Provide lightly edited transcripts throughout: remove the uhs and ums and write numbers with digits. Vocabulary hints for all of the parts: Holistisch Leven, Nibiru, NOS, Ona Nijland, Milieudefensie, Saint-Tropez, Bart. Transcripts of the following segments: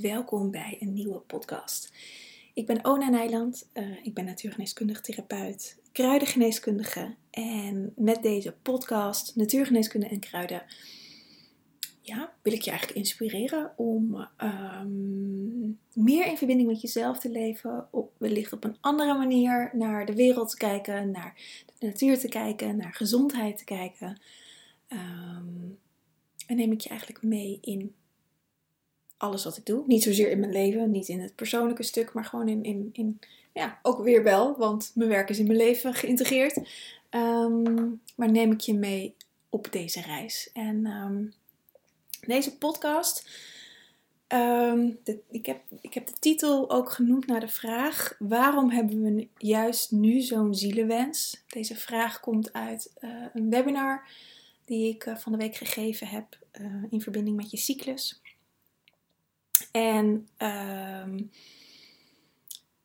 Welkom bij een nieuwe podcast. Ik ben Ona Nijland, ik ben natuurgeneeskundig therapeut, kruidengeneeskundige en met deze podcast Natuurgeneeskunde en Kruiden wil ik je eigenlijk inspireren om meer in verbinding met jezelf te leven, wellicht op een andere manier naar de wereld te kijken, naar de natuur te kijken, naar gezondheid te kijken. En neem ik je eigenlijk mee in alles wat ik doe. Niet zozeer in mijn leven, niet in het persoonlijke stuk, maar gewoon in ook weer wel, want mijn werk is in mijn leven geïntegreerd. Maar neem ik je mee op deze reis. En deze podcast, ik heb de titel ook genoemd naar de vraag: waarom hebben we juist nu zo'n zielenwens? Deze vraag komt uit een webinar die ik van de week gegeven heb in verbinding met je cyclus. En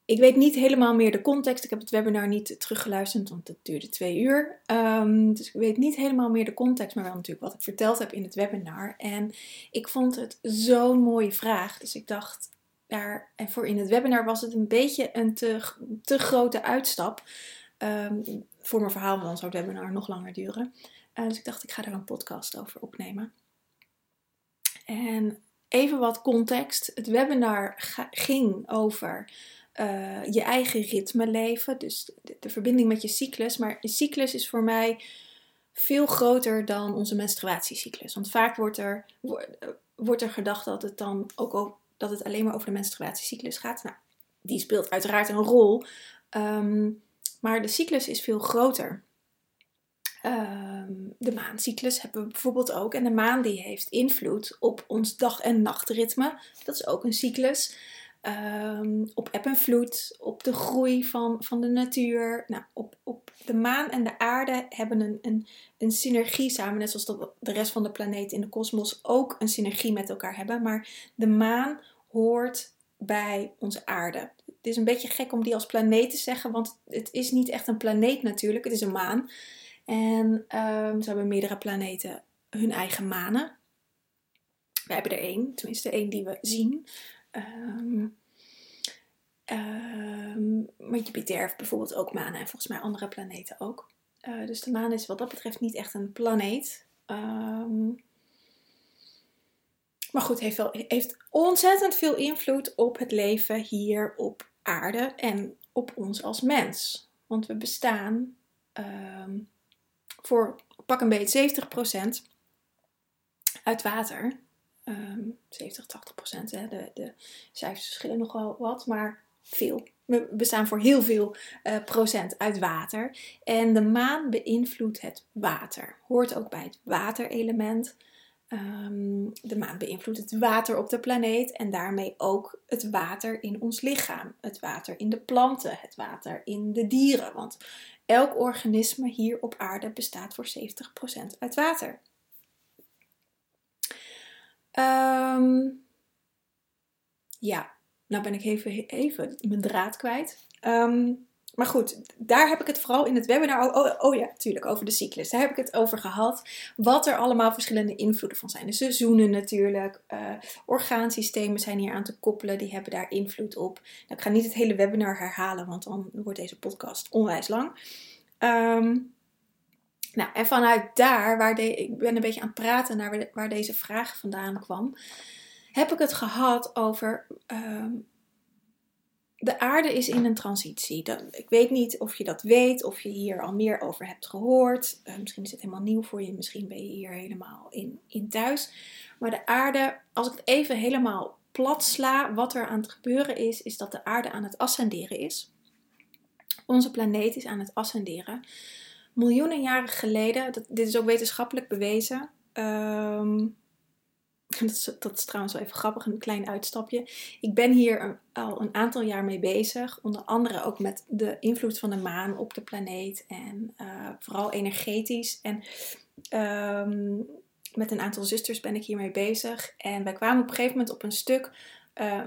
ik weet niet helemaal meer de context. Ik heb het webinar niet teruggeluisterd, want het duurde 2 uur. Dus ik weet niet helemaal meer de context, maar wel natuurlijk wat ik verteld heb in het webinar. En ik vond het zo'n mooie vraag. Dus ik dacht, voor in het webinar was het een beetje een te grote uitstap. Voor mijn verhaal, want dan zou het webinar nog langer duren. Dus ik dacht, ik ga daar een podcast over opnemen. En even wat context. Het webinar ging over je eigen ritme leven. Dus de verbinding met je cyclus. Maar de cyclus is voor mij veel groter dan onze menstruatiecyclus. Want vaak wordt er gedacht dat het dan ook dat het alleen maar over de menstruatiecyclus gaat. Nou, die speelt uiteraard een rol. Maar de cyclus is veel groter. De maancyclus hebben we bijvoorbeeld ook. En de maan die heeft invloed op ons dag- en nachtritme. Dat is ook een cyclus. Op eb en vloed. Op de groei van de natuur. Nou, op de maan en de aarde hebben een synergie samen. Net zoals dat de rest van de planeet in de kosmos ook een synergie met elkaar hebben. Maar de maan hoort bij onze aarde. Het is een beetje gek om die als planeet te zeggen. Want het is niet echt een planeet natuurlijk. Het is een maan. En ze hebben meerdere planeten hun eigen manen. Wij hebben er 1, tenminste 1 die we zien. Maar Jupiter heeft bijvoorbeeld ook manen en volgens mij andere planeten ook. Dus de maan is wat dat betreft niet echt een planeet. Maar goed, heeft ontzettend veel invloed op het leven hier op aarde en op ons als mens. Want we bestaan voor pak een beetje 70% uit water. 70-80%. De cijfers verschillen nogal wat, maar veel. We bestaan voor heel veel procent uit water. En de maan beïnvloedt het water. Hoort ook bij het waterelement. De maan beïnvloedt het water op de planeet en daarmee ook het water in ons lichaam. Het water in de planten, het water in de dieren. Want elk organisme hier op aarde bestaat voor 70% uit water. Nou ben ik even mijn draad kwijt. Maar goed, daar heb ik het vooral in het webinar, natuurlijk, over de cyclus. Daar heb ik het over gehad, wat er allemaal verschillende invloeden van zijn. De seizoenen natuurlijk, orgaansystemen zijn hier aan te koppelen, die hebben daar invloed op. Nou, ik ga niet het hele webinar herhalen, want dan wordt deze podcast onwijs lang. En vanuit daar, ik ben een beetje aan het praten naar waar deze vraag vandaan kwam, heb ik het gehad over... De aarde is in een transitie. Ik weet niet of je dat weet, of je hier al meer over hebt gehoord. Misschien is het helemaal nieuw voor je, misschien ben je hier helemaal in thuis. Maar de aarde, als ik het even helemaal plat sla, wat er aan het gebeuren is dat de aarde aan het ascenderen is. Onze planeet is aan het ascenderen. Miljoenen jaren geleden, dit is ook wetenschappelijk bewezen... Dat is trouwens wel even grappig, een klein uitstapje. Ik ben hier al een aantal jaar mee bezig. Onder andere ook met de invloed van de maan op de planeet. En vooral energetisch. En met een aantal zusters ben ik hiermee bezig. En wij kwamen op een gegeven moment op een stuk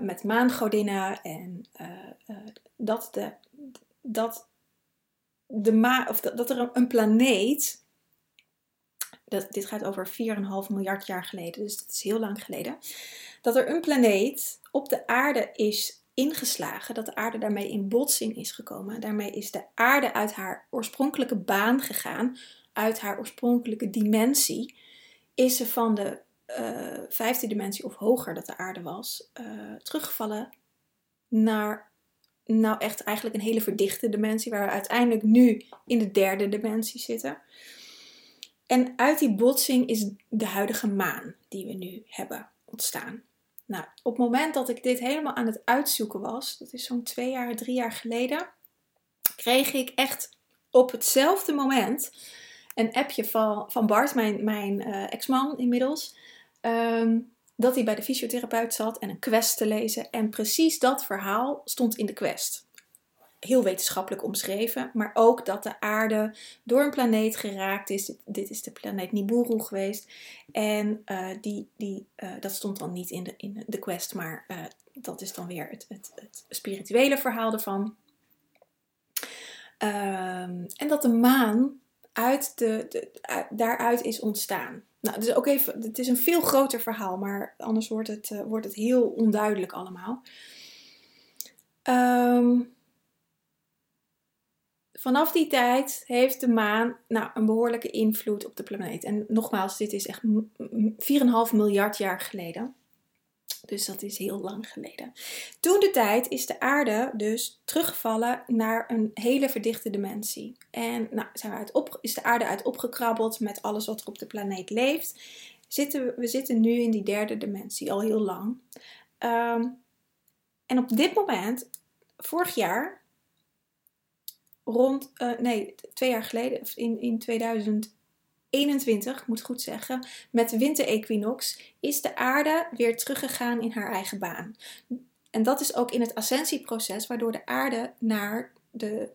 met maangodinnen. En dat er een planeet... dit gaat over 4,5 miljard jaar geleden, dus het is heel lang geleden, dat er een planeet op de aarde is ingeslagen, dat de aarde daarmee in botsing is gekomen. Daarmee is de aarde uit haar oorspronkelijke baan gegaan, uit haar oorspronkelijke dimensie, is ze van de vijfde dimensie of hoger dat de aarde was, teruggevallen naar nou echt eigenlijk een hele verdichte dimensie, waar we uiteindelijk nu in de derde dimensie zitten. En uit die botsing is de huidige maan die we nu hebben ontstaan. Nou, op het moment dat ik dit helemaal aan het uitzoeken was, dat is zo'n 2 jaar, 3 jaar geleden, kreeg ik echt op hetzelfde moment een appje van Bart, mijn ex-man inmiddels, dat hij bij de fysiotherapeut zat en een quest te lezen. En precies dat verhaal stond in de quest. Heel wetenschappelijk omschreven, maar ook dat de aarde door een planeet geraakt is. Dit is de planeet Nibiru geweest. En dat stond dan niet in de quest, maar dat is dan weer het spirituele verhaal ervan. En dat de maan daaruit is ontstaan. Nou, dus ook even, het is een veel groter verhaal, maar anders wordt het heel onduidelijk allemaal. Vanaf die tijd heeft de maan een behoorlijke invloed op de planeet. En nogmaals, dit is echt 4,5 miljard jaar geleden. Dus dat is heel lang geleden. Toen de tijd is de aarde dus teruggevallen naar een hele verdichte dimensie. En is de aarde uit opgekrabbeld met alles wat er op de planeet leeft. We zitten nu in die derde dimensie, al heel lang. En op dit moment, vorig jaar, 2 jaar geleden, in 2021, ik moet goed zeggen, met de winterequinox is de aarde weer teruggegaan in haar eigen baan. En dat is ook in het ascensieproces, waardoor de aarde naar de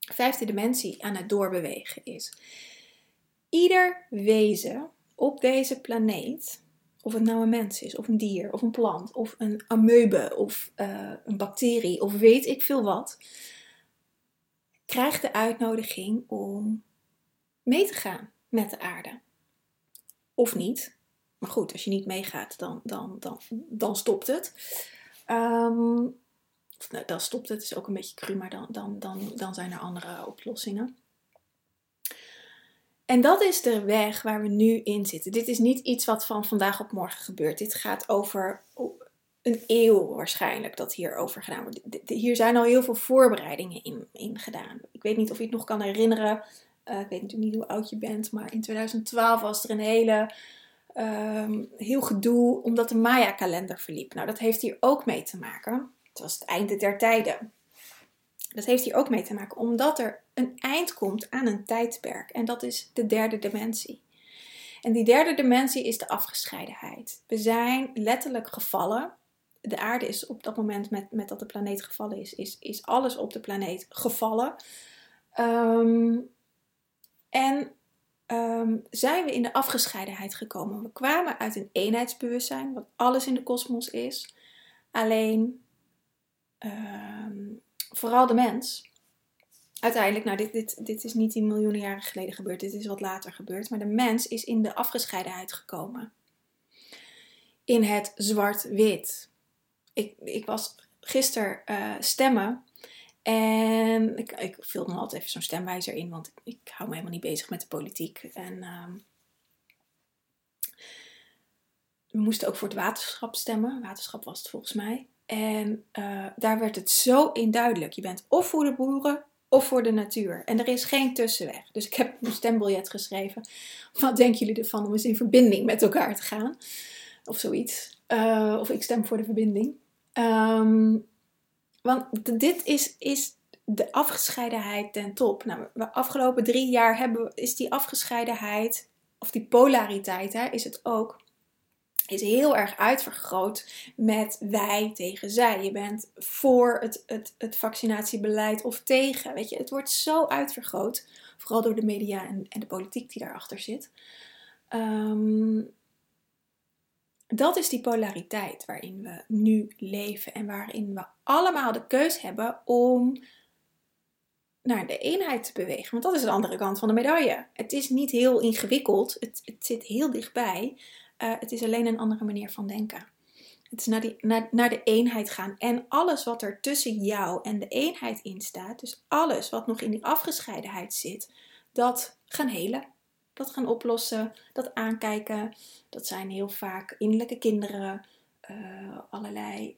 vijfde dimensie aan het doorbewegen is. Ieder wezen op deze planeet, of het nou een mens is, of een dier, of een plant, of een amoebe, of een bacterie, of weet ik veel wat, krijgt de uitnodiging om mee te gaan met de aarde. Of niet. Maar goed, als je niet meegaat, dan stopt het. Dan stopt het, is ook een beetje cru, maar dan zijn er andere oplossingen. En dat is de weg waar we nu in zitten. Dit is niet iets wat van vandaag op morgen gebeurt. Dit gaat over een eeuw waarschijnlijk dat hierover gedaan wordt. Hier zijn al heel veel voorbereidingen in gedaan. Ik weet niet of je het nog kan herinneren. Ik weet natuurlijk niet hoe oud je bent, maar in 2012 was er een heel gedoe omdat de Maya-kalender verliep. Nou, dat heeft hier ook mee te maken. Het was het einde der tijden. Dat heeft hier ook mee te maken omdat er een eind komt aan een tijdperk. En dat is de derde dimensie. En die derde dimensie is de afgescheidenheid. We zijn letterlijk gevallen. De aarde is op dat moment, met dat de planeet gevallen is alles op de planeet gevallen. Zijn we in de afgescheidenheid gekomen. We kwamen uit een eenheidsbewustzijn, wat alles in de kosmos is. Alleen, vooral de mens. Uiteindelijk, dit is niet die miljoenen jaren geleden gebeurd. Dit is wat later gebeurd. Maar de mens is in de afgescheidenheid gekomen. In het zwart-wit. Ik was gisteren stemmen. En ik vul dan altijd even zo'n stemwijzer in, want ik hou me helemaal niet bezig met de politiek. En we moesten ook voor het waterschap stemmen. Waterschap was het volgens mij. En daar werd het zo in duidelijk. Je bent of voor de boeren, of voor de natuur. En er is geen tussenweg. Dus ik heb een stembiljet geschreven. Wat denken jullie ervan om eens in verbinding met elkaar te gaan? Of zoiets. Of ik stem voor de verbinding. Want dit is de afgescheidenheid ten top. Nou, de afgelopen 3 jaar is die afgescheidenheid, of die polariteit, is heel erg uitvergroot met wij tegen zij. Je bent voor het vaccinatiebeleid of tegen. Weet je, het wordt zo uitvergroot, vooral door de media en de politiek die daarachter zit. Dat is die polariteit waarin we nu leven en waarin we allemaal de keus hebben om naar de eenheid te bewegen. Want dat is de andere kant van de medaille. Het is niet heel ingewikkeld. Het zit heel dichtbij. Het is alleen een andere manier van denken. Het is naar de eenheid gaan. En alles wat er tussen jou en de eenheid in staat, dus alles wat nog in die afgescheidenheid zit, dat gaan helen. Dat gaan oplossen. Dat aankijken. Dat zijn heel vaak innerlijke kinderen. Allerlei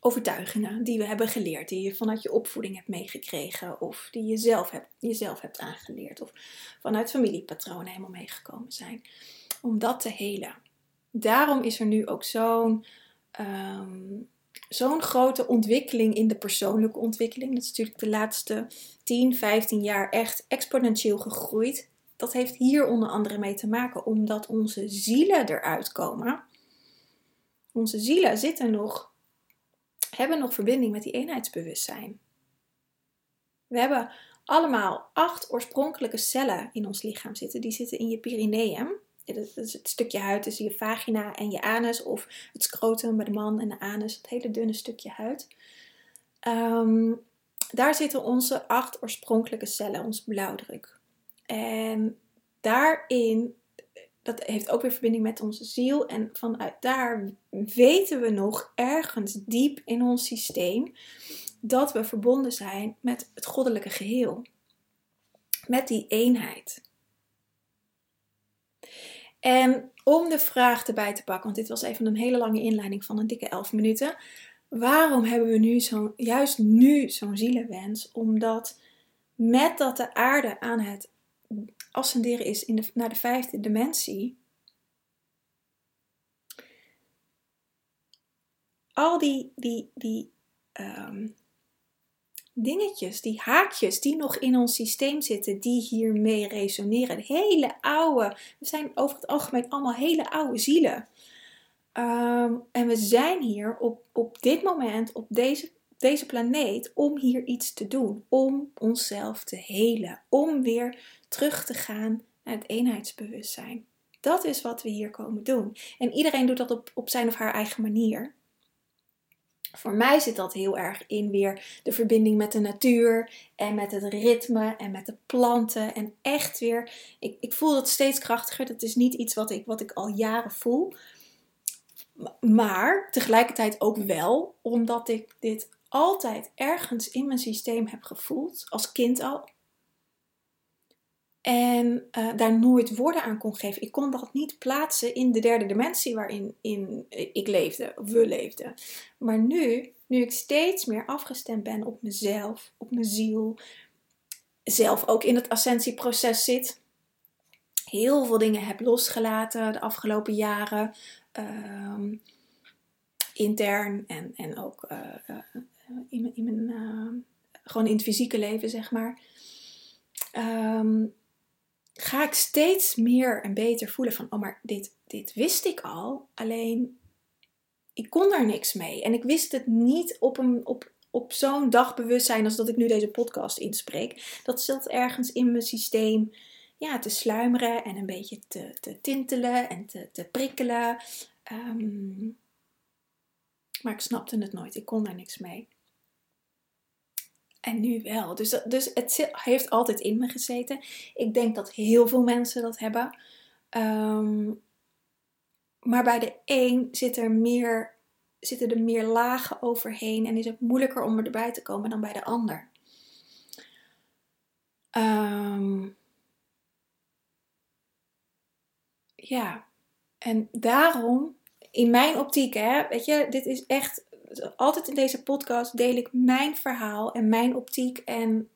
overtuigingen die we hebben geleerd. Die je vanuit je opvoeding hebt meegekregen. Of die je jezelf hebt aangeleerd. Of vanuit familiepatronen helemaal meegekomen zijn. Om dat te helen. Daarom is er nu ook zo'n grote ontwikkeling in de persoonlijke ontwikkeling. Dat is natuurlijk de laatste 10, 15 jaar echt exponentieel gegroeid. Dat heeft hier onder andere mee te maken, omdat onze zielen eruit komen. Onze zielen hebben nog verbinding met die eenheidsbewustzijn. We hebben allemaal 8 oorspronkelijke cellen in ons lichaam zitten. Die zitten in je perineum. Dat is het stukje huid tussen je vagina en je anus. Of het scrotum bij de man en de anus. Het hele dunne stukje huid. Daar zitten onze 8 oorspronkelijke cellen. Ons blauwdruk. En daarin, dat heeft ook weer verbinding met onze ziel. En vanuit daar weten we nog ergens diep in ons systeem dat we verbonden zijn met het goddelijke geheel. Met die eenheid. En om de vraag erbij te pakken, want dit was even een hele lange inleiding van een dikke 11 minuten. Waarom hebben we juist nu zo'n zielenwens? Omdat met dat de aarde aan het ascenderen is naar de 5e dimensie. Al die dingetjes, die haakjes die nog in ons systeem zitten, die hiermee resoneren. We zijn over het algemeen allemaal hele oude zielen. En we zijn hier op dit moment, op deze planeet, om hier iets te doen. Om onszelf te helen. Om weer terug te gaan naar het eenheidsbewustzijn. Dat is wat we hier komen doen. En iedereen doet dat op zijn of haar eigen manier. Voor mij zit dat heel erg in weer de verbinding met de natuur en met het ritme en met de planten. En echt weer, ik voel dat steeds krachtiger. Dat is niet iets wat ik al jaren voel. Maar tegelijkertijd ook wel, omdat ik dit altijd ergens in mijn systeem heb gevoeld, als kind al. En daar nooit woorden aan kon geven. Ik kon dat niet plaatsen in de 3e dimensie waarin ik leefde, of we leefden. Maar nu ik steeds meer afgestemd ben op mezelf, op mijn ziel, zelf ook in het ascensieproces zit, heel veel dingen heb losgelaten de afgelopen jaren, intern en ook gewoon in het fysieke leven, zeg maar. Ga ik steeds meer en beter voelen van, oh, maar dit wist ik al, alleen ik kon daar niks mee. En ik wist het niet op zo'n dag bewustzijn als dat ik nu deze podcast inspreek. Dat zat ergens in mijn systeem, ja, te sluimeren en een beetje te tintelen en te prikkelen. Maar ik snapte het nooit, ik kon daar niks mee. En nu wel. Dus het heeft altijd in me gezeten. Ik denk dat heel veel mensen dat hebben. Maar bij de een zitten er meer lagen overheen. En is het moeilijker om erbij te komen dan bij de ander. Ja. En daarom, in mijn optiek, hè, weet je, dit is echt... Altijd in deze podcast deel ik mijn verhaal en mijn optiek. En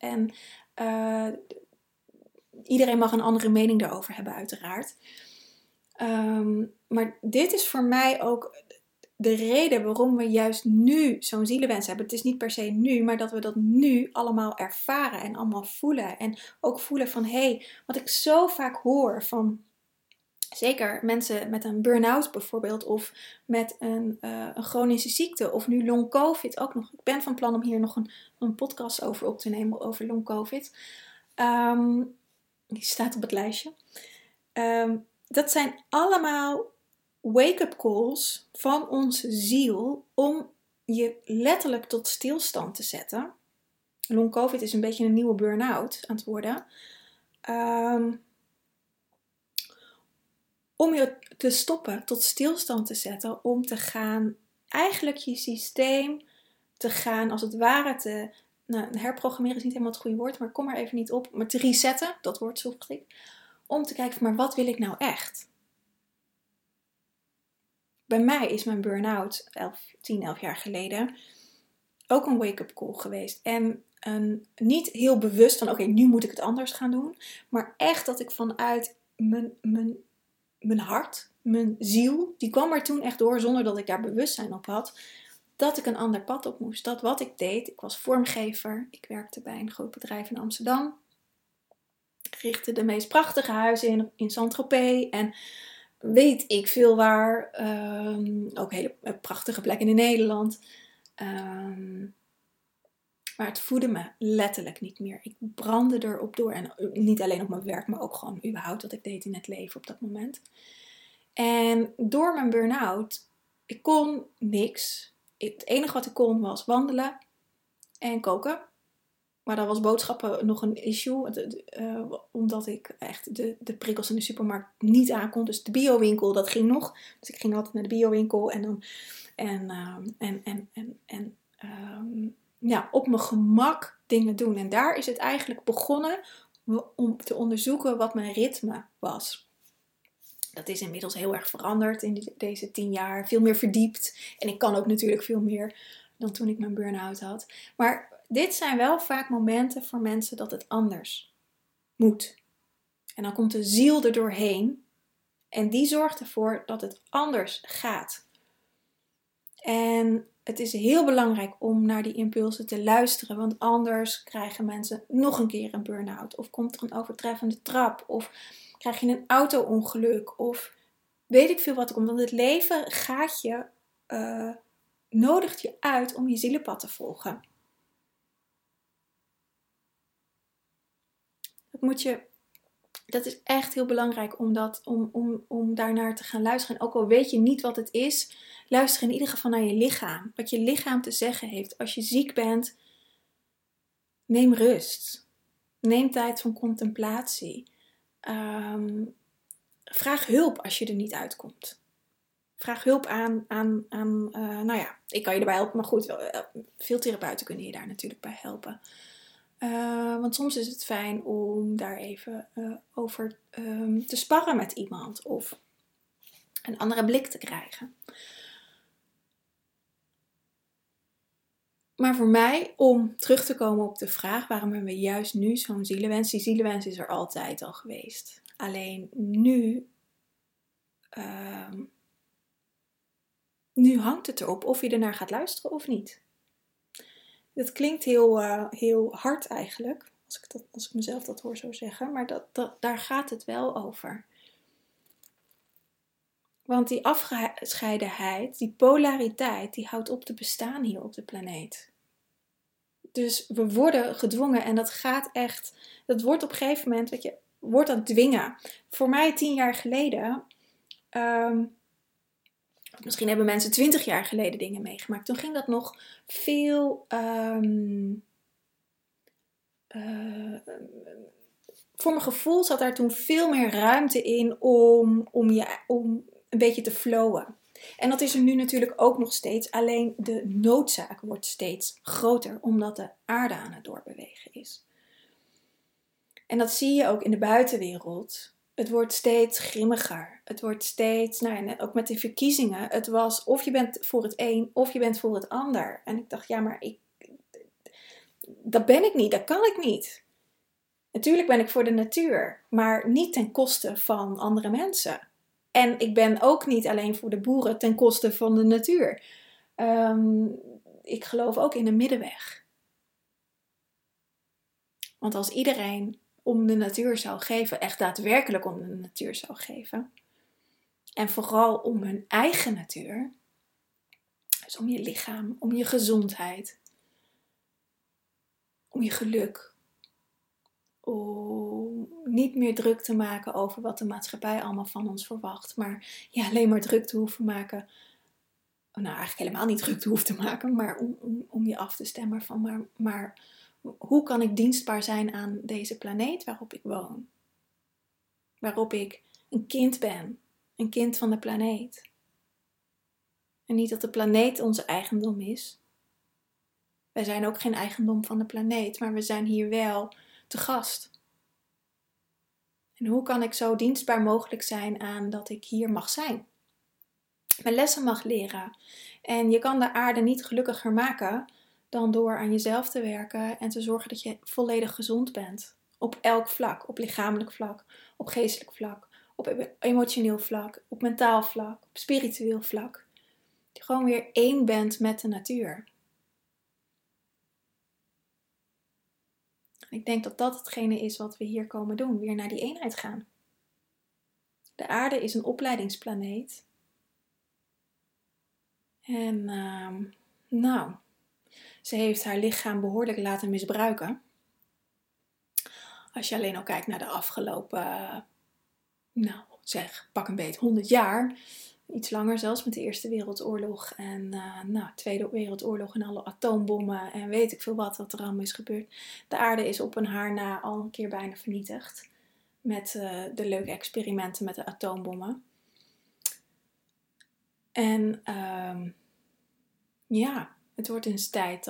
iedereen mag een andere mening daarover hebben, uiteraard. Maar dit is voor mij ook de reden waarom we juist nu zo'n zielenwens hebben. Het is niet per se nu, maar dat we dat nu allemaal ervaren en allemaal voelen. En ook voelen van, hé, wat ik zo vaak hoor van... Zeker mensen met een burn-out bijvoorbeeld, of met een chronische ziekte, of nu long-covid ook nog. Ik ben van plan om hier nog een podcast over op te nemen, over long-covid. Die staat op het lijstje. Dat zijn allemaal wake-up calls van onze ziel om je letterlijk tot stilstand te zetten. long-covid is een beetje een nieuwe burn-out aan het worden. Om je te stoppen, tot stilstand te zetten, om te gaan, eigenlijk je systeem te gaan, als het ware te, nou, herprogrammeren is niet helemaal het goede woord, maar kom er even niet op, maar te resetten, dat woord zocht ik, om te kijken, maar wat wil ik nou echt? Bij mij is mijn burn-out 10, 11 jaar geleden ook een wake-up call geweest. En niet heel bewust van, oké, nu moet ik het anders gaan doen. Maar echt dat ik vanuit mijn hart, mijn ziel, die kwam er toen echt door zonder dat ik daar bewustzijn op had. Dat ik een ander pad op moest. Dat wat ik deed, ik was vormgever. Ik werkte bij een groot bedrijf in Amsterdam. Ik richtte de meest prachtige huizen in Saint-Tropez en weet ik veel waar. Ook hele prachtige plekken in Nederland. Maar het voedde me letterlijk niet meer. Ik brandde erop door. En niet alleen op mijn werk, maar ook gewoon überhaupt wat ik deed in het leven op dat moment. En door mijn burn-out, ik kon niks. Het enige wat ik kon was wandelen en koken. Maar dan was boodschappen nog een issue. Omdat ik echt de prikkels in de supermarkt niet aankon. Dus de biowinkel, dat ging nog. Dus ik ging altijd naar de biowinkel. En dan op mijn gemak dingen doen. En daar is het eigenlijk begonnen om te onderzoeken wat mijn ritme was. Dat is inmiddels heel erg veranderd in deze 10 jaar. Veel meer verdiept. En ik kan ook natuurlijk veel meer dan toen ik mijn burn-out had. Maar dit zijn wel vaak momenten voor mensen dat het anders moet. En dan komt de ziel er doorheen. En die zorgt ervoor dat het anders gaat. En het is heel belangrijk om naar die impulsen te luisteren. Want anders krijgen mensen nog een keer een burn-out. Of komt er een overtreffende trap. Of krijg je een auto-ongeluk. Of weet ik veel wat er komt. Want het leven gaat je, nodigt je uit om je zielenpad te volgen. Dat is echt heel belangrijk om daarnaar te gaan luisteren. En ook al weet je niet wat het is, luister in ieder geval naar je lichaam. Wat je lichaam te zeggen heeft. Als je ziek bent, neem rust. Neem tijd van contemplatie. Vraag hulp als je er niet uitkomt. Vraag hulp aan ik kan je erbij helpen, maar goed, veel therapeuten kunnen je daar natuurlijk bij helpen. Want soms is het fijn om daar even over te sparren met iemand. Of een andere blik te krijgen. Maar voor mij, om terug te komen op de vraag waarom hebben we juist nu zo'n zielenwens. Die zielenwens is er altijd al geweest. Alleen nu hangt het erop of je ernaar gaat luisteren of niet. Dat klinkt heel hard eigenlijk, als ik mezelf dat hoor zo zeggen, maar daar gaat het wel over. Want die afgescheidenheid, die polariteit, die houdt op te bestaan hier op de planeet. Dus we worden gedwongen en dat gaat echt, dat wordt op een gegeven moment, wordt dat dwingen. Voor mij 10 jaar geleden, misschien hebben mensen 20 jaar geleden dingen meegemaakt. Toen ging dat nog veel voor mijn gevoel zat daar toen veel meer ruimte in om een beetje te flowen. En dat is er nu natuurlijk ook nog steeds. Alleen de noodzaak wordt steeds groter. Omdat de aarde aan het doorbewegen is. En dat zie je ook in de buitenwereld. Het wordt steeds grimmiger. Het wordt steeds, ook met de verkiezingen. Het was of je bent voor het een of je bent voor het ander. En ik dacht, ja, maar dat ben ik niet. Dat kan ik niet. Natuurlijk ben ik voor de natuur. Maar niet ten koste van andere mensen. En ik ben ook niet alleen voor de boeren ten koste van de natuur. Ik geloof ook in een middenweg. Want als iedereen om de natuur zou geven, echt daadwerkelijk om de natuur zou geven. En vooral om hun eigen natuur. Dus om je lichaam, om je gezondheid. Om je geluk. Om niet meer druk te maken over wat de maatschappij allemaal van ons verwacht. Maar ja, alleen maar druk te hoeven maken. Nou, eigenlijk helemaal niet druk te hoeven te maken. Maar om je af te stemmen van maar hoe kan ik dienstbaar zijn aan deze planeet waarop ik woon? Waarop ik een kind ben. Een kind van de planeet. En niet dat de planeet onze eigendom is. Wij zijn ook geen eigendom van de planeet, maar we zijn hier wel te gast. En hoe kan ik zo dienstbaar mogelijk zijn aan dat ik hier mag zijn? Mijn lessen mag leren. En je kan de aarde niet gelukkiger maken dan door aan jezelf te werken en te zorgen dat je volledig gezond bent. Op elk vlak. Op lichamelijk vlak, op geestelijk vlak, op emotioneel vlak, op mentaal vlak, op spiritueel vlak. Dat je gewoon weer één bent met de natuur. Ik denk dat dat hetgene is wat we hier komen doen. Weer naar die eenheid gaan. De aarde is een opleidingsplaneet. En ze heeft haar lichaam behoorlijk laten misbruiken. Als je alleen al kijkt naar de afgelopen, pak een beet, 100 jaar. Iets langer zelfs met de Eerste Wereldoorlog en Tweede Wereldoorlog en alle atoombommen en weet ik veel wat er allemaal is gebeurd. De aarde is op een haar na al een keer bijna vernietigd met de leuke experimenten met de atoombommen. En het wordt eens tijd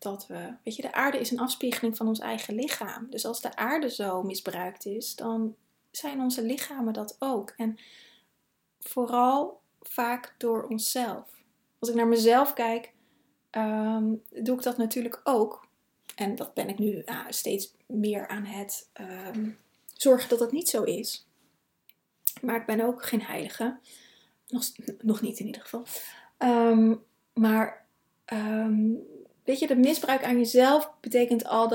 dat we... Weet je, de aarde is een afspiegeling van ons eigen lichaam. Dus als de aarde zo misbruikt is, dan zijn onze lichamen dat ook. En vooral vaak door onszelf. Als ik naar mezelf kijk, doe ik dat natuurlijk ook. En dat ben ik nu steeds meer aan het zorgen dat dat niet zo is. Maar ik ben ook geen heilige. Nog niet in ieder geval. Weet je, dat misbruik aan jezelf betekent al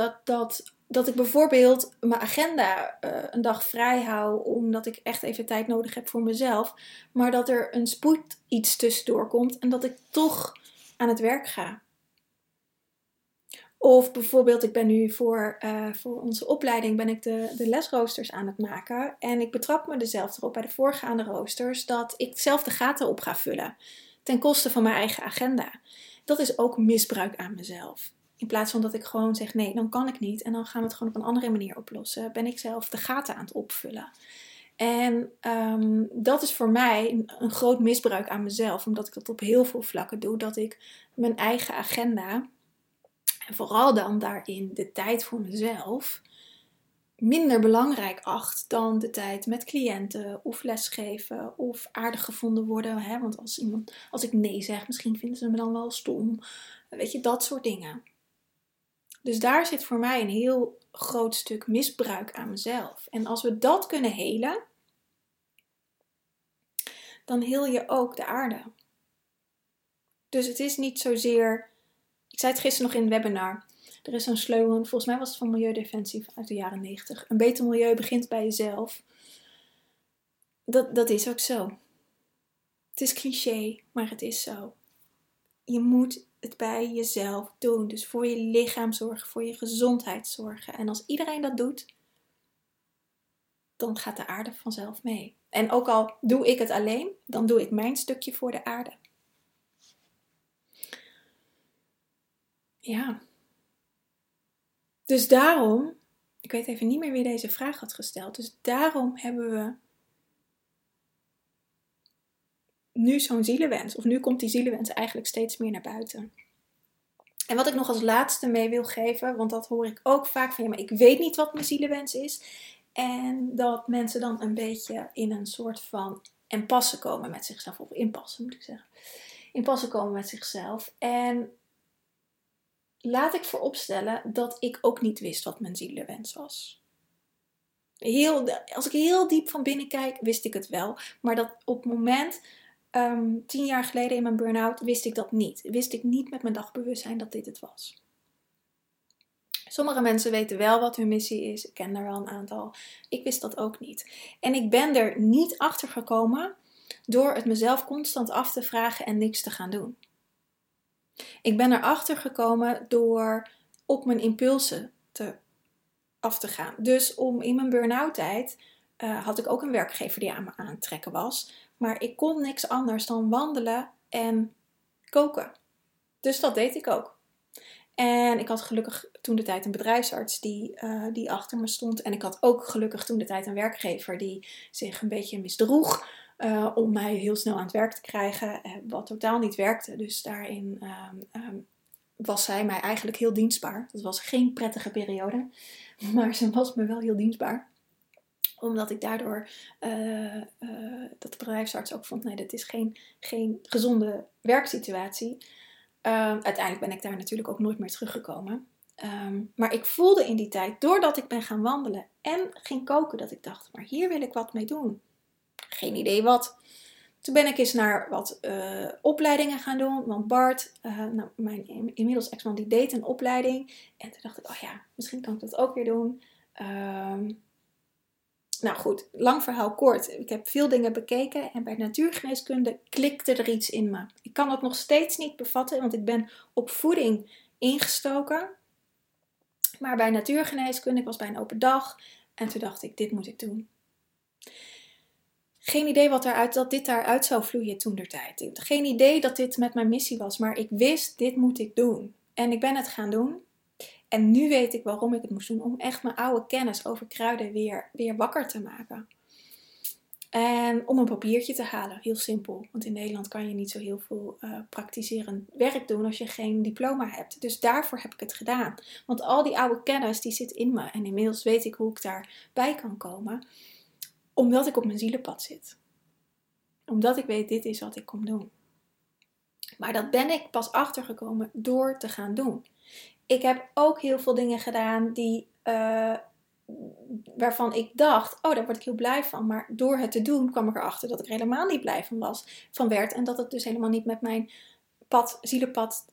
dat ik bijvoorbeeld mijn agenda een dag vrij hou, omdat ik echt even tijd nodig heb voor mezelf. Maar dat er een spoed iets tussendoor komt en dat ik toch aan het werk ga. Of bijvoorbeeld, ik ben nu voor onze opleiding ben ik de lesroosters aan het maken. En ik betrap me er zelf erop bij de voorgaande roosters dat ik zelf de gaten op ga vullen. Ten koste van mijn eigen agenda. Dat is ook misbruik aan mezelf. In plaats van dat ik gewoon zeg, nee, dan kan ik niet. En dan gaan we het gewoon op een andere manier oplossen. Ben ik zelf de gaten aan het opvullen. En dat is voor mij een groot misbruik aan mezelf. Omdat ik dat op heel veel vlakken doe. Dat ik mijn eigen agenda, en vooral dan daarin de tijd voor mezelf, minder belangrijk acht dan de tijd met cliënten of lesgeven of aardig gevonden worden. Hè? Want als ik nee zeg, misschien vinden ze me dan wel stom. Weet je, dat soort dingen. Dus daar zit voor mij een heel groot stuk misbruik aan mezelf. En als we dat kunnen helen, dan heel je ook de aarde. Dus het is niet zozeer... Ik zei het gisteren nog in het webinar. Er is zo'n slogan, volgens mij was het van Milieudefensie uit de jaren 90. Een beter milieu begint bij jezelf. Dat is ook zo. Het is cliché, maar het is zo. Je moet het bij jezelf doen. Dus voor je lichaam zorgen, voor je gezondheid zorgen. En als iedereen dat doet, dan gaat de aarde vanzelf mee. En ook al doe ik het alleen, dan doe ik mijn stukje voor de aarde. Ja. Dus daarom, ik weet even niet meer wie deze vraag had gesteld. Dus daarom hebben we nu zo'n zielenwens. Of nu komt die zielenwens eigenlijk steeds meer naar buiten. En wat ik nog als laatste mee wil geven, want dat hoor ik ook vaak van, ja, maar ik weet niet wat mijn zielenwens is. En dat mensen dan een beetje in een soort van impasse komen met zichzelf. Of impasse moet ik zeggen. Impasse komen met zichzelf. En laat ik vooropstellen dat ik ook niet wist wat mijn zielenwens was. Als ik heel diep van binnen kijk, wist ik het wel. Maar dat op het moment, 10 jaar geleden in mijn burn-out, wist ik dat niet. Wist ik niet met mijn dagbewustzijn dat dit het was. Sommige mensen weten wel wat hun missie is. Ik ken er wel een aantal. Ik wist dat ook niet. En ik ben er niet achter gekomen door het mezelf constant af te vragen en niks te gaan doen. Ik ben erachter gekomen door op mijn impulsen af te gaan. Dus in mijn burn-out tijd had ik ook een werkgever die aan me aantrekken was. Maar ik kon niks anders dan wandelen en koken. Dus dat deed ik ook. En ik had gelukkig toen de tijd een bedrijfsarts die achter me stond. En ik had ook gelukkig toen de tijd een werkgever die zich een beetje misdroeg om mij heel snel aan het werk te krijgen. Wat totaal niet werkte. Dus daarin was zij mij eigenlijk heel dienstbaar. Dat was geen prettige periode. Maar ze was me wel heel dienstbaar. Omdat ik daardoor dat de bedrijfsarts ook vond. Nee, dit is geen gezonde werksituatie. Uiteindelijk ben ik daar natuurlijk ook nooit meer teruggekomen. Maar ik voelde in die tijd, doordat ik ben gaan wandelen en ging koken, dat ik dacht, maar hier wil ik wat mee doen. Geen idee wat. Toen ben ik eens naar wat opleidingen gaan doen. Want Bart, mijn inmiddels ex-man, die deed een opleiding. En toen dacht ik, oh ja, misschien kan ik dat ook weer doen. Nou goed, lang verhaal kort. Ik heb veel dingen bekeken en bij natuurgeneeskunde klikte er iets in me. Ik kan dat nog steeds niet bevatten, want ik ben op voeding ingestoken. Maar bij natuurgeneeskunde, ik was bij een open dag en toen dacht ik, dit moet ik doen. Geen idee dat dit daaruit zou vloeien toentertijd. Geen idee dat dit met mijn missie was, maar ik wist, dit moet ik doen. En ik ben het gaan doen. En nu weet ik waarom ik het moest doen. Om echt mijn oude kennis over kruiden weer wakker te maken. En om een papiertje te halen. Heel simpel. Want in Nederland kan je niet zo heel veel praktiserend werk doen als je geen diploma hebt. Dus daarvoor heb ik het gedaan. Want al die oude kennis die zit in me. En inmiddels weet ik hoe ik daarbij kan komen. Omdat ik op mijn zielenpad zit. Omdat ik weet dit is wat ik kom doen. Maar dat ben ik pas achtergekomen door te gaan doen. Ik heb ook heel veel dingen gedaan waarvan ik dacht, oh daar word ik heel blij van. Maar door het te doen kwam ik erachter dat ik er helemaal niet blij van werd. En dat het dus helemaal niet met mijn zielenpad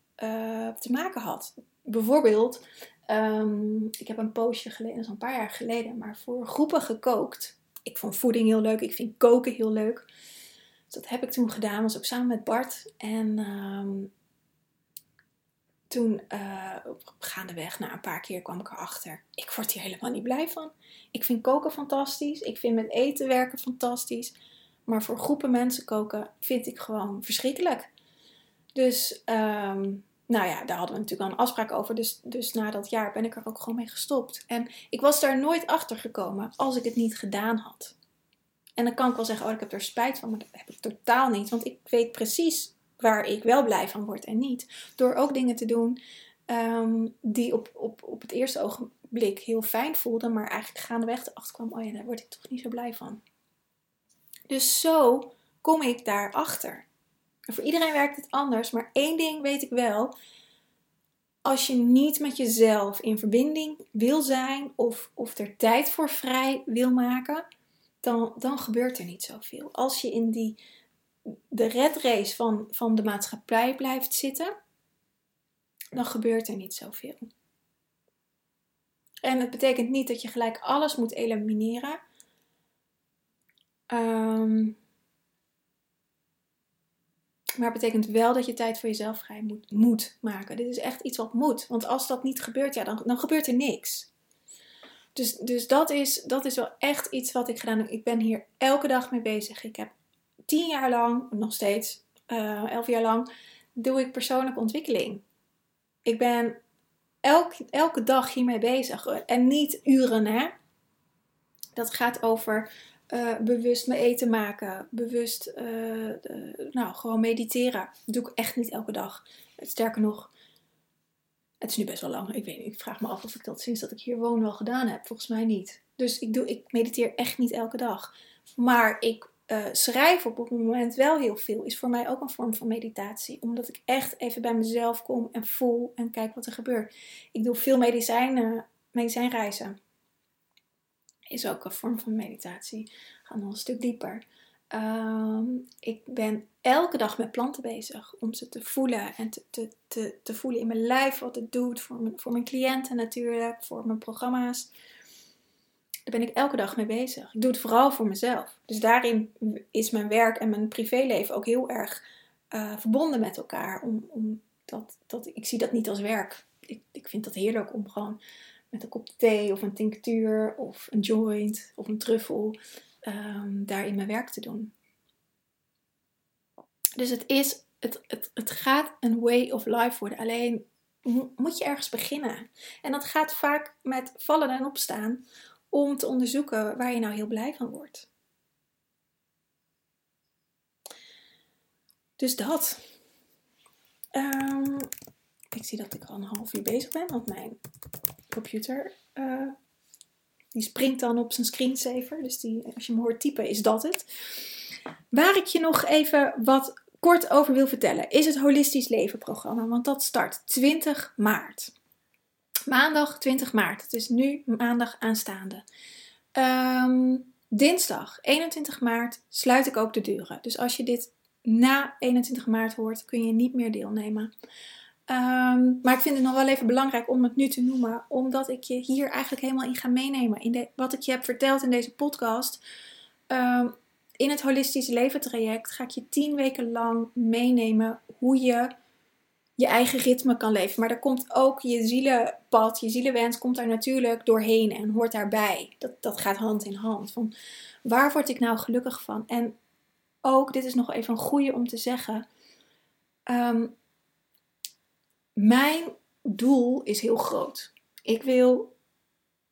te maken had. Bijvoorbeeld, ik heb een poosje geleden, dat is al een paar jaar geleden, maar voor groepen gekookt. Ik vond voeding heel leuk, ik vind koken heel leuk. Dus dat heb ik toen gedaan, was ook samen met Bart. En toen gaandeweg, na een paar keer kwam ik erachter. Ik word hier helemaal niet blij van. Ik vind koken fantastisch. Ik vind met eten werken fantastisch. Maar voor groepen mensen koken vind ik gewoon verschrikkelijk. Dus, nou ja, daar hadden we natuurlijk al een afspraak over. Dus na dat jaar ben ik er ook gewoon mee gestopt. En ik was daar nooit achter gekomen als ik het niet gedaan had. En dan kan ik wel zeggen, oh ik heb er spijt van. Maar dat heb ik totaal niet. Want ik weet precies waar ik wel blij van word en niet. Door ook dingen te doen die op het eerste ogenblik heel fijn voelden. Maar eigenlijk gaandeweg erachter kwam, oh ja, daar word ik toch niet zo blij van. Dus zo kom ik daarachter. En voor iedereen werkt het anders. Maar één ding weet ik wel. Als je niet met jezelf in verbinding wil zijn. Of er tijd voor vrij wil maken. Dan gebeurt er niet zoveel. Als je in de red race van de maatschappij blijft zitten, dan gebeurt er niet zoveel. En het betekent niet dat je gelijk alles moet elimineren. Maar het betekent wel dat je tijd voor jezelf vrij moet maken. Dit is echt iets wat moet. Want als dat niet gebeurt, ja, dan gebeurt er niks. Dus dat is wel echt iets wat ik gedaan heb. Ik ben hier elke dag mee bezig. Ik heb 10 jaar lang, nog steeds, 11 jaar lang, doe ik persoonlijke ontwikkeling. Ik ben elke dag hiermee bezig. En niet uren, hè. Dat gaat over bewust mijn eten maken. Bewust, gewoon mediteren. Dat doe ik echt niet elke dag. Sterker nog, het is nu best wel lang. Ik weet niet, ik vraag me af of ik dat sinds dat ik hier woon wel gedaan heb. Volgens mij niet. Dus ik mediteer echt niet elke dag. Maar ik... schrijven op het moment wel heel veel is voor mij ook een vorm van meditatie. Omdat ik echt even bij mezelf kom en voel en kijk wat er gebeurt. Ik doe veel medicijnreizen. Is ook een vorm van meditatie. Gaan nog een stuk dieper. Ik ben elke dag met planten bezig. Om ze te voelen. En te voelen in mijn lijf wat het doet. Voor mijn cliënten natuurlijk. Voor mijn programma's. Daar ben ik elke dag mee bezig. Ik doe het vooral voor mezelf. Dus daarin is mijn werk en mijn privéleven ook heel erg verbonden met elkaar. Ik zie dat niet als werk. Ik vind dat heerlijk om gewoon met een kop thee of een tinctuur of een joint of een truffel daarin mijn werk te doen. Dus het gaat een way of life worden. Alleen moet je ergens beginnen. En dat gaat vaak met vallen en opstaan om te onderzoeken waar je nou heel blij van wordt. Dus dat. Ik zie dat ik al een half uur bezig ben, want mijn computer die springt dan op zijn screensaver. Dus als je me hoort typen, is dat het. Waar ik je nog even wat kort over wil vertellen, is het Holistisch Leven programma. Want dat start 20 maart. Maandag 20 maart. Het is nu maandag aanstaande. Dinsdag 21 maart sluit ik ook de deuren. Dus als je dit na 21 maart hoort, kun je niet meer deelnemen. Maar ik vind het nog wel even belangrijk om het nu te noemen, omdat ik je hier eigenlijk helemaal in ga meenemen. Wat ik je heb verteld in deze podcast. In het Holistisch Leven traject ga ik je 10 weken lang meenemen hoe je je eigen ritme kan leven. Maar daar komt ook je zielenpad, je zielenwens komt daar natuurlijk doorheen en hoort daarbij. Dat gaat hand in hand. Van, waar word ik nou gelukkig van? En ook, dit is nog even een goeie om te zeggen. Mijn doel is heel groot. Ik wil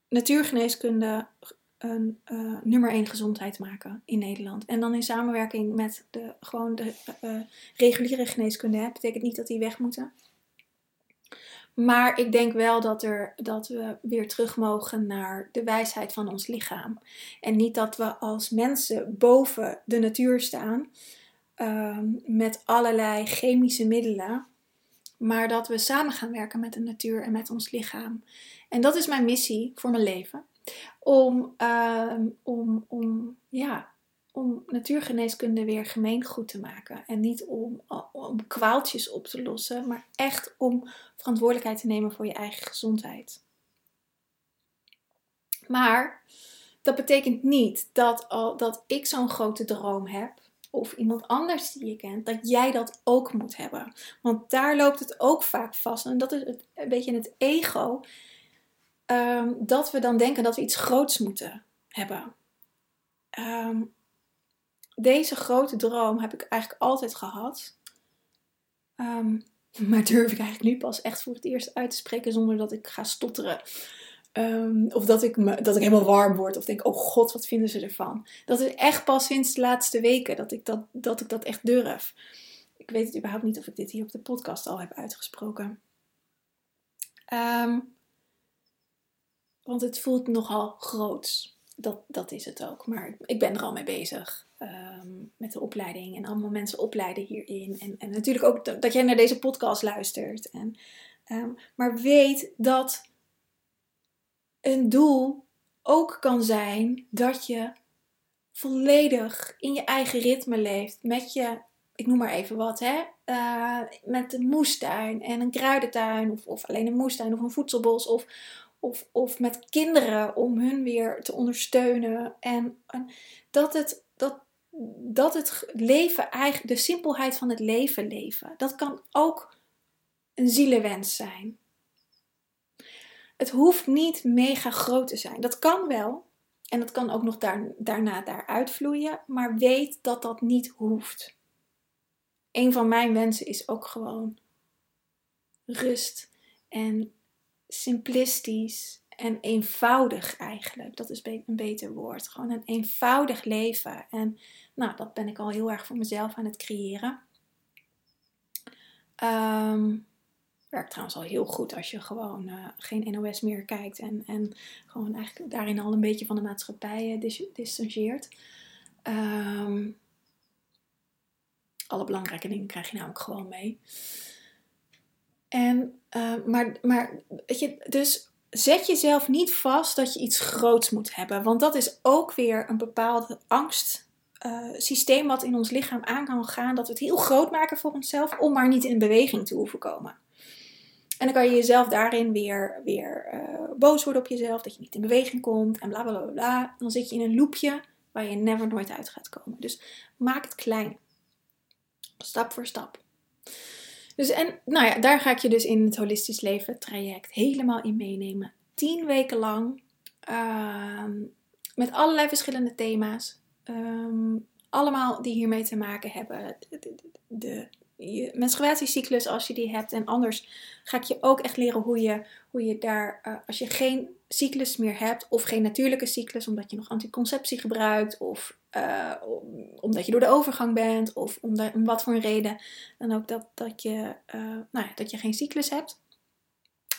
natuurgeneeskunde een nummer 1 gezondheid maken in Nederland. En dan in samenwerking met de reguliere geneeskunde. Dat betekent niet dat die weg moeten. Maar ik denk wel dat we weer terug mogen naar de wijsheid van ons lichaam. En niet dat we als mensen boven de natuur staan met allerlei chemische middelen. Maar dat we samen gaan werken met de natuur en met ons lichaam. En dat is mijn missie voor mijn leven. Om natuurgeneeskunde weer gemeengoed te maken. En niet om kwaaltjes op te lossen. Maar echt om verantwoordelijkheid te nemen voor je eigen gezondheid. Maar dat betekent niet dat ik zo'n grote droom heb. Of iemand anders die je kent, dat jij dat ook moet hebben. Want daar loopt het ook vaak vast. En dat is een beetje het ego. Dat we dan denken dat we iets groots moeten hebben. Deze grote droom heb ik eigenlijk altijd gehad. Maar durf ik eigenlijk nu pas echt voor het eerst uit te spreken zonder dat ik ga stotteren. Of dat ik helemaal warm word. Of denk, oh god, wat vinden ze ervan? Dat is echt pas sinds de laatste weken dat ik dat echt durf. Ik weet het überhaupt niet of ik dit hier op de podcast al heb uitgesproken. Want het voelt nogal groots. Dat is het ook. Maar ik ben er al mee bezig. Met de opleiding. En allemaal mensen opleiden hierin. En natuurlijk ook dat jij naar deze podcast luistert. Maar weet dat een doel ook kan zijn dat je volledig in je eigen ritme leeft. Met je, ik noem maar even wat, met een moestuin en een kruidentuin. Of alleen een moestuin of een voedselbos. Of met kinderen om hun weer te ondersteunen. En dat het leven eigenlijk, de simpelheid van het leven. Dat kan ook een zielenwens zijn. Het hoeft niet mega groot te zijn. Dat kan wel. En dat kan ook nog daarna daaruit vloeien. Maar weet dat dat niet hoeft. Een van mijn wensen is ook gewoon rust en simplistisch en eenvoudig eigenlijk. Dat is een beter woord. Gewoon een eenvoudig leven. En nou, dat ben ik al heel erg voor mezelf aan het creëren. Werkt trouwens al heel goed als je gewoon geen NOS meer kijkt. En gewoon eigenlijk daarin al een beetje van de maatschappij distancieert. Alle belangrijke dingen krijg je namelijk gewoon mee. Maar weet je, dus zet jezelf niet vast dat je iets groots moet hebben. Want dat is ook weer een bepaald angstsysteem wat in ons lichaam aan kan gaan. Dat we het heel groot maken voor onszelf om maar niet in beweging te hoeven komen. En dan kan je jezelf daarin weer boos worden op jezelf. Dat je niet in beweging komt en bla bla bla bla. Dan zit je in een loopje waar je never nooit uit gaat komen. Dus maak het klein. Stap voor stap. Dus daar ga ik je dus in het Holistisch Leven traject helemaal in meenemen. 10 weken lang. Met allerlei verschillende thema's. Allemaal die hiermee te maken hebben. je menstruatiecyclus als je die hebt. En anders ga ik je ook echt leren hoe je daar, als je geen cyclus meer hebt of geen natuurlijke cyclus, omdat je nog anticonceptie gebruikt of omdat je door de overgang bent of om wat voor een reden dan ook dat je geen cyclus hebt.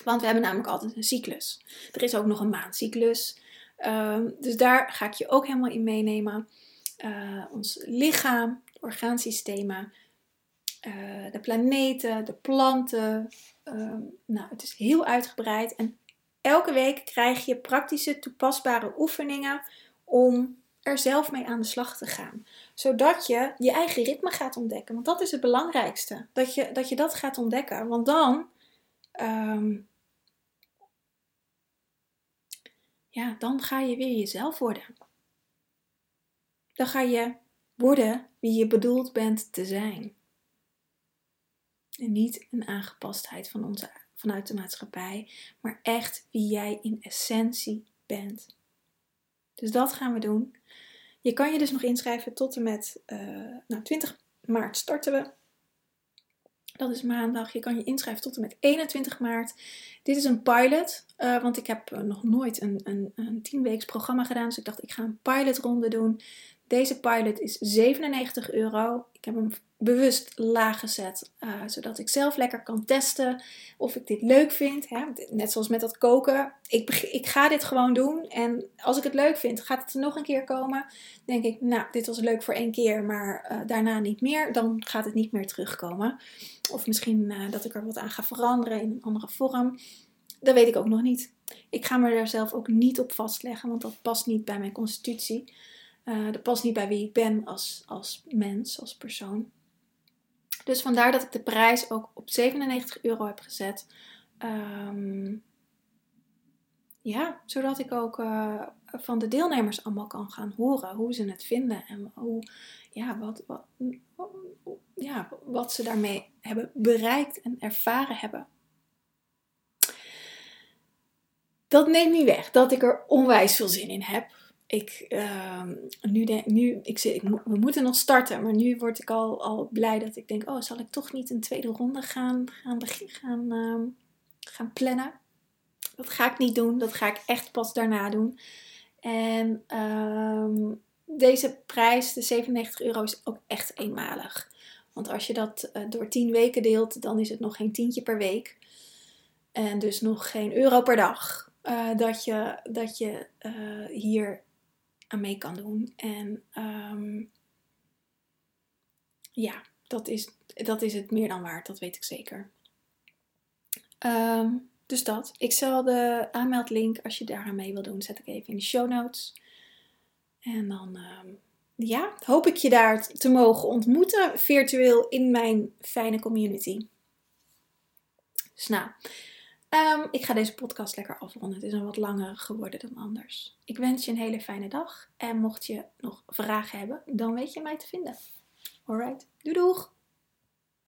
Want we hebben namelijk altijd een cyclus. Er is ook nog een maandcyclus. Dus daar ga ik je ook helemaal in meenemen. Ons lichaam, de orgaansystemen, de planeten, de planten. Het is heel uitgebreid. En elke week krijg je praktische toepasbare oefeningen om er zelf mee aan de slag te gaan. Zodat je je eigen ritme gaat ontdekken. Want dat is het belangrijkste. Dat je dat gaat ontdekken. Want dan ga je weer jezelf worden. Dan ga je worden wie je bedoeld bent te zijn. En niet een aangepastheid vanuit de maatschappij, maar echt wie jij in essentie bent. Dus dat gaan we doen. Je kan je dus nog inschrijven tot en met 20 maart starten we. Dat is maandag. Je kan je inschrijven tot en met 21 maart. Dit is een pilot, want ik heb nog nooit een 10-weeks programma gedaan. Dus ik dacht, ik ga een pilotronde doen. Deze pilot is €97. Ik heb hem bewust laag gezet, zodat ik zelf lekker kan testen of ik dit leuk vind. Hè? Net zoals met dat koken. Ik ga dit gewoon doen. En als ik het leuk vind, gaat het er nog een keer komen. Dan denk ik, nou, dit was leuk voor één keer, maar daarna niet meer. Dan gaat het niet meer terugkomen. Of misschien dat ik er wat aan ga veranderen in een andere vorm. Dat weet ik ook nog niet. Ik ga me daar zelf ook niet op vastleggen, want dat past niet bij mijn constitutie. Dat past niet bij wie ik ben als mens, als persoon. Dus vandaar dat ik de prijs ook op €97 heb gezet. Zodat ik ook van de deelnemers allemaal kan gaan horen hoe ze het vinden. En wat ze daarmee hebben bereikt en ervaren hebben. Dat neemt niet weg dat ik er onwijs veel zin in heb. We moeten nog starten, maar nu word ik al blij dat ik denk, zal ik toch niet een tweede ronde gaan plannen? Dat ga ik niet doen, dat ga ik echt pas daarna doen. En deze prijs, de €97, is ook echt eenmalig. Want als je dat door 10 weken deelt, dan is het nog geen tientje per week. En dus nog geen euro per dag dat je hier aan mee kan doen. En dat is het meer dan waard. Dat weet ik zeker. Dus dat. Ik zal de aanmeldlink, als je daar aan mee wil doen, zet ik even in de show notes. En dan hoop ik je daar te mogen ontmoeten. Virtueel in mijn fijne community. Dus nou, ik ga deze podcast lekker afronden. Het is een wat langer geworden dan anders. Ik wens je een hele fijne dag. En mocht je nog vragen hebben, dan weet je mij te vinden. Alright, doei doeg!